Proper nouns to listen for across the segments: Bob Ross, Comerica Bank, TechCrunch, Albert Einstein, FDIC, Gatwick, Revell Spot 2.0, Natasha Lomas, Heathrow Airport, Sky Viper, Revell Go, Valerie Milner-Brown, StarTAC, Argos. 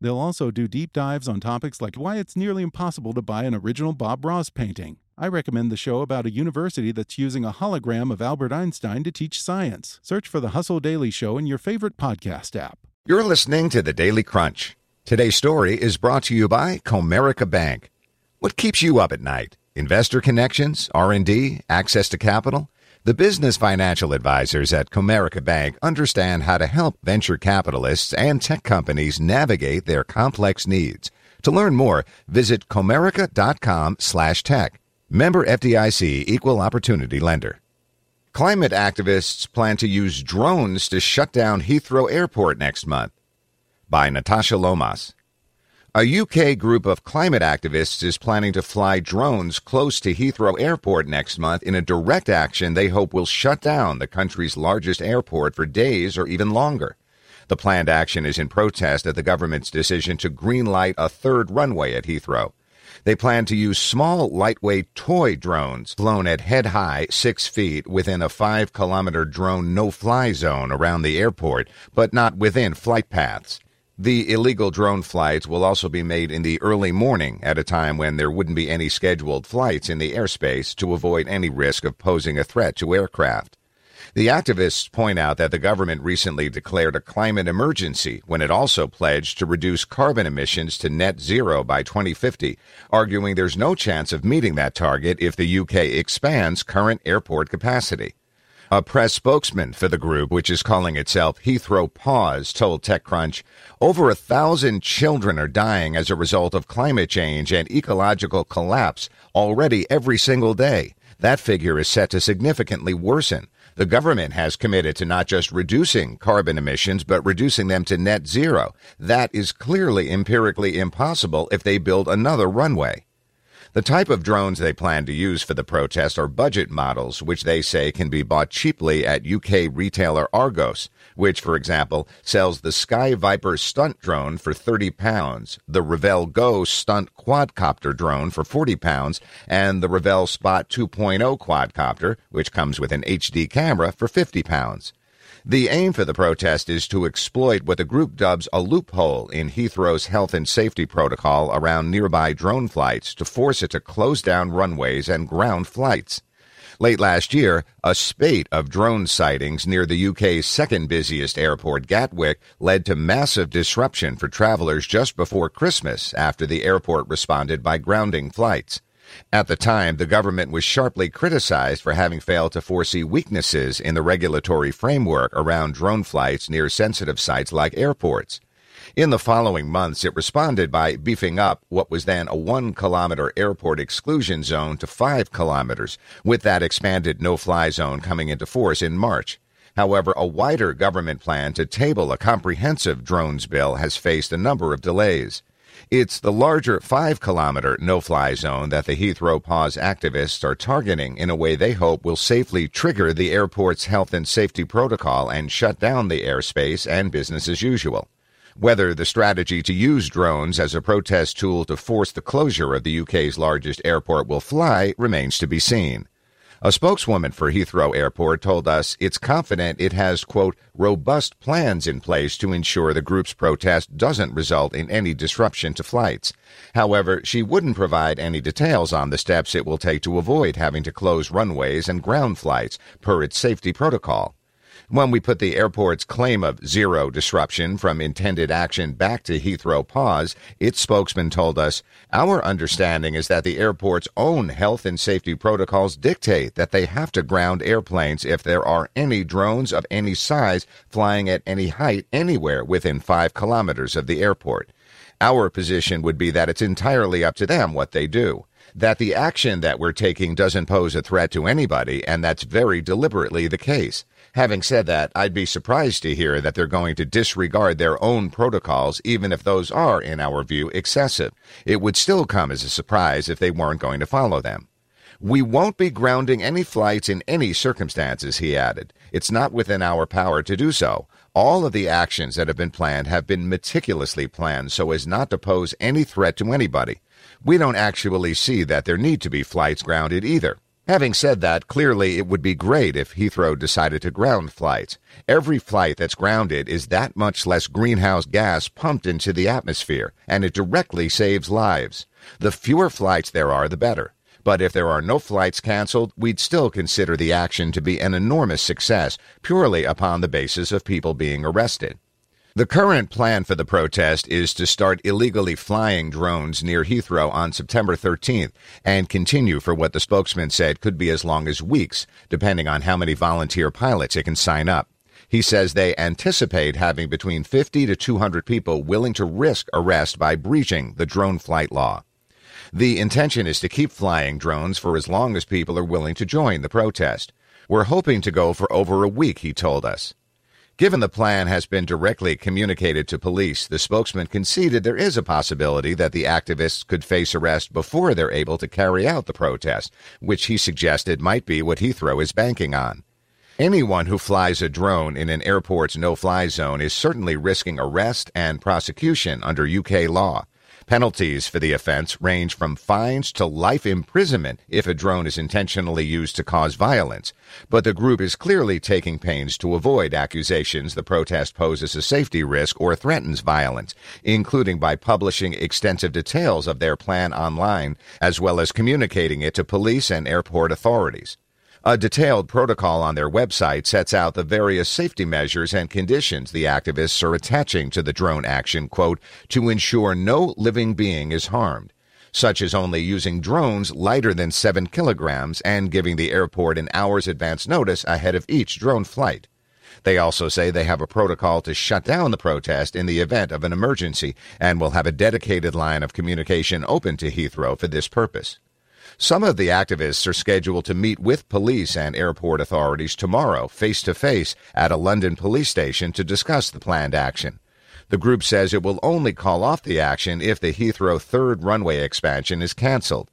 They'll also do deep dives on topics like why it's nearly impossible to buy an original Bob Ross painting. I recommend the show about a university that's using a hologram of Albert Einstein to teach science. Search for The Hustle Daily Show in your favorite podcast app. You're listening to The Daily Crunch. Today's story is brought to you by Comerica Bank. What keeps you up at night? Investor connections, R&D, access to capital? The business financial advisors at Comerica Bank understand how to help venture capitalists and tech companies navigate their complex needs. To learn more, visit comerica.com/tech. Member FDIC, Equal Opportunity Lender. Climate activists plan to use drones to shut down Heathrow Airport next month. By Natasha Lomas. A UK group of climate activists is planning to fly drones close to Heathrow Airport next month in a direct action they hope will shut down the country's largest airport for days or even longer. The planned action is in protest at the government's decision to greenlight a third runway at Heathrow. They plan to use small, lightweight toy drones flown at head-high 6 feet within a 5-kilometer drone no-fly zone around the airport, but not within flight paths. The illegal drone flights will also be made in the early morning at a time when there wouldn't be any scheduled flights in the airspace to avoid any risk of posing a threat to aircraft. The activists point out that the government recently declared a climate emergency when it also pledged to reduce carbon emissions to net zero by 2050, arguing there's no chance of meeting that target if the UK expands current airport capacity. A press spokesman for the group, which is calling itself Heathrow Pause, told TechCrunch, over 1,000 children are dying as a result of climate change and ecological collapse already every single day. That figure is set to significantly worsen. The government has committed to not just reducing carbon emissions, but reducing them to net zero. That is clearly empirically impossible if they build another runway. The type of drones they plan to use for the protest are budget models, which they say can be bought cheaply at UK retailer Argos, which, for example, sells the Sky Viper stunt drone for £30, the Revell Go stunt quadcopter drone for £40, and the Revell Spot 2.0 quadcopter, which comes with an HD camera, for £50. The aim for the protest is to exploit what the group dubs a loophole in Heathrow's health and safety protocol around nearby drone flights to force it to close down runways and ground flights. Late last year, a spate of drone sightings near the UK's second busiest airport, Gatwick, led to massive disruption for travelers just before Christmas after the airport responded by grounding flights. At the time, the government was sharply criticized for having failed to foresee weaknesses in the regulatory framework around drone flights near sensitive sites like airports. In the following months, it responded by beefing up what was then a 1-kilometer airport exclusion zone to 5 kilometers, with that expanded no-fly zone coming into force in March. However, a wider government plan to table a comprehensive drones bill has faced a number of delays. It's the larger 5-kilometer no-fly zone that the Heathrow Pause activists are targeting in a way they hope will safely trigger the airport's health and safety protocol and shut down the airspace and business as usual. Whether the strategy to use drones as a protest tool to force the closure of the UK's largest airport will fly remains to be seen. A spokeswoman for Heathrow Airport told us it's confident it has, quote, robust plans in place to ensure the group's protest doesn't result in any disruption to flights. However, she wouldn't provide any details on the steps it will take to avoid having to close runways and ground flights per its safety protocol. When we put the airport's claim of zero disruption from intended action back to Heathrow Pause, its spokesman told us, our understanding is that the airport's own health and safety protocols dictate that they have to ground airplanes if there are any drones of any size flying at any height anywhere within 5 kilometers of the airport. Our position would be that it's entirely up to them what they do. That the action that we're taking doesn't pose a threat to anybody, and that's very deliberately the case. Having said that, I'd be surprised to hear that they're going to disregard their own protocols, even if those are, in our view, excessive. It would still come as a surprise if they weren't going to follow them. We won't be grounding any flights in any circumstances, he added. It's not within our power to do so. All of the actions that have been planned have been meticulously planned so as not to pose any threat to anybody. We don't actually see that there need to be flights grounded either. Having said that, clearly it would be great if Heathrow decided to ground flights. Every flight that's grounded is that much less greenhouse gas pumped into the atmosphere, and it directly saves lives. The fewer flights there are, the better. But if there are no flights canceled, we'd still consider the action to be an enormous success, purely upon the basis of people being arrested. The current plan for the protest is to start illegally flying drones near Heathrow on September 13th and continue for what the spokesman said could be as long as weeks, depending on how many volunteer pilots it can sign up. He says they anticipate having between 50 to 200 people willing to risk arrest by breaching the drone flight law. The intention is to keep flying drones for as long as people are willing to join the protest. We're hoping to go for over a week, he told us. Given the plan has been directly communicated to police, the spokesman conceded there is a possibility that the activists could face arrest before they're able to carry out the protest, which he suggested might be what Heathrow is banking on. Anyone who flies a drone in an airport's no-fly zone is certainly risking arrest and prosecution under UK law. Penalties for the offense range from fines to life imprisonment if a drone is intentionally used to cause violence, but the group is clearly taking pains to avoid accusations the protest poses a safety risk or threatens violence, including by publishing extensive details of their plan online, as well as communicating it to police and airport authorities. A detailed protocol on their website sets out the various safety measures and conditions the activists are attaching to the drone action, quote, to ensure no living being is harmed, such as only using drones lighter than 7 kilograms and giving the airport an hour's advance notice ahead of each drone flight. They also say they have a protocol to shut down the protest in the event of an emergency and will have a dedicated line of communication open to Heathrow for this purpose. Some of the activists are scheduled to meet with police and airport authorities tomorrow, face-to-face, at a London police station to discuss the planned action. The group says it will only call off the action if the Heathrow third runway expansion is cancelled.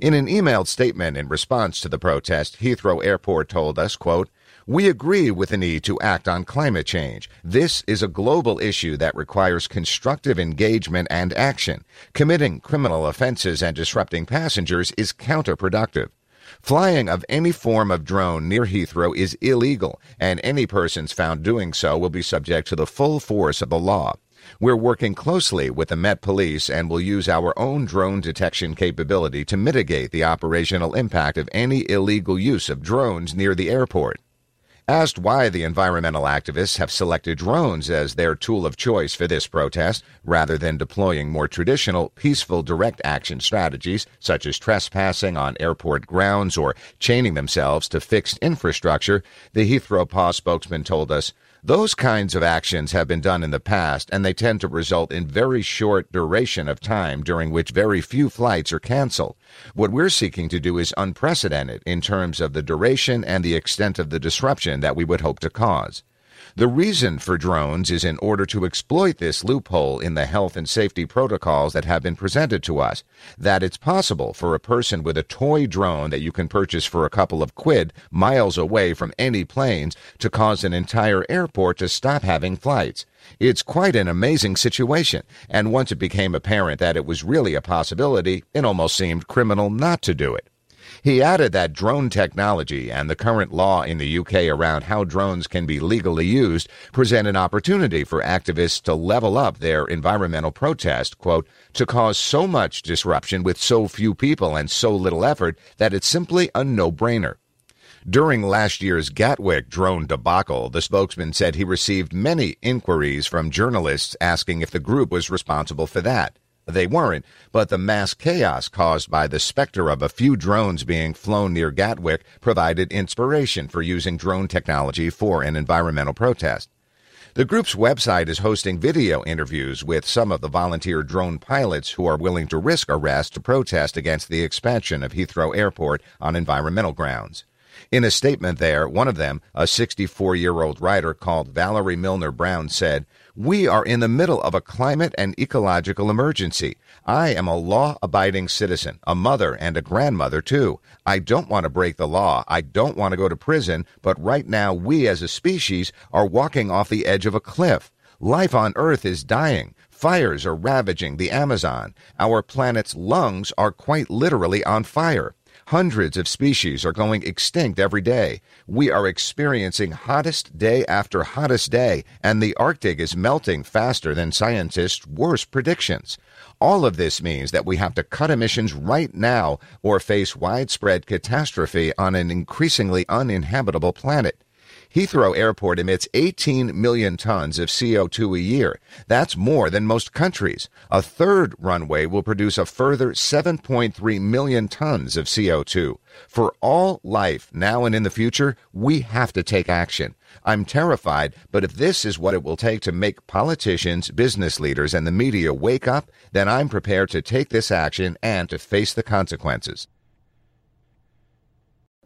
In an emailed statement in response to the protest, Heathrow Airport told us, quote, "We agree with the need to act on climate change. This is a global issue that requires constructive engagement and action. Committing criminal offenses and disrupting passengers is counterproductive. Flying of any form of drone near Heathrow is illegal, and any persons found doing so will be subject to the full force of the law. We're working closely with the Met Police and will use our own drone detection capability to mitigate the operational impact of any illegal use of drones near the airport." Asked why the environmental activists have selected drones as their tool of choice for this protest, rather than deploying more traditional, peaceful direct action strategies, such as trespassing on airport grounds or chaining themselves to fixed infrastructure, the Heathrow PA spokesman told us, "Those kinds of actions have been done in the past, and they tend to result in very short duration of time during which very few flights are canceled. What we're seeking to do is unprecedented in terms of the duration and the extent of the disruption that we would hope to cause. The reason for drones is in order to exploit this loophole in the health and safety protocols that have been presented to us, that it's possible for a person with a toy drone that you can purchase for a couple of quid miles away from any planes to cause an entire airport to stop having flights. It's quite an amazing situation, and once it became apparent that it was really a possibility, it almost seemed criminal not to do it." He added that drone technology and the current law in the UK around how drones can be legally used present an opportunity for activists to level up their environmental protest, quote, "to cause so much disruption with so few people and so little effort that it's simply a no-brainer." During last year's Gatwick drone debacle, the spokesman said he received many inquiries from journalists asking if the group was responsible for that. They weren't, but the mass chaos caused by the specter of a few drones being flown near Gatwick provided inspiration for using drone technology for an environmental protest. The group's website is hosting video interviews with some of the volunteer drone pilots who are willing to risk arrest to protest against the expansion of Heathrow Airport on environmental grounds. In a statement there, one of them, a 64-year-old writer called Valerie Milner-Brown, said, "We are in the middle of a climate and ecological emergency. I am a law-abiding citizen, a mother and a grandmother, too. I don't want to break the law. I don't want to go to prison. But right now, we as a species are walking off the edge of a cliff. Life on Earth is dying. Fires are ravaging the Amazon. Our planet's lungs are quite literally on fire. Hundreds of species are going extinct every day. We are experiencing hottest day after hottest day, and the Arctic is melting faster than scientists' worst predictions. All of this means that we have to cut emissions right now or face widespread catastrophe on an increasingly uninhabitable planet. Heathrow Airport emits 18 million tons of CO2 a year. That's more than most countries. A third runway will produce a further 7.3 million tons of CO2. For all life, now and in the future, we have to take action. I'm terrified, but if this is what it will take to make politicians, business leaders, and the media wake up, then I'm prepared to take this action and to face the consequences.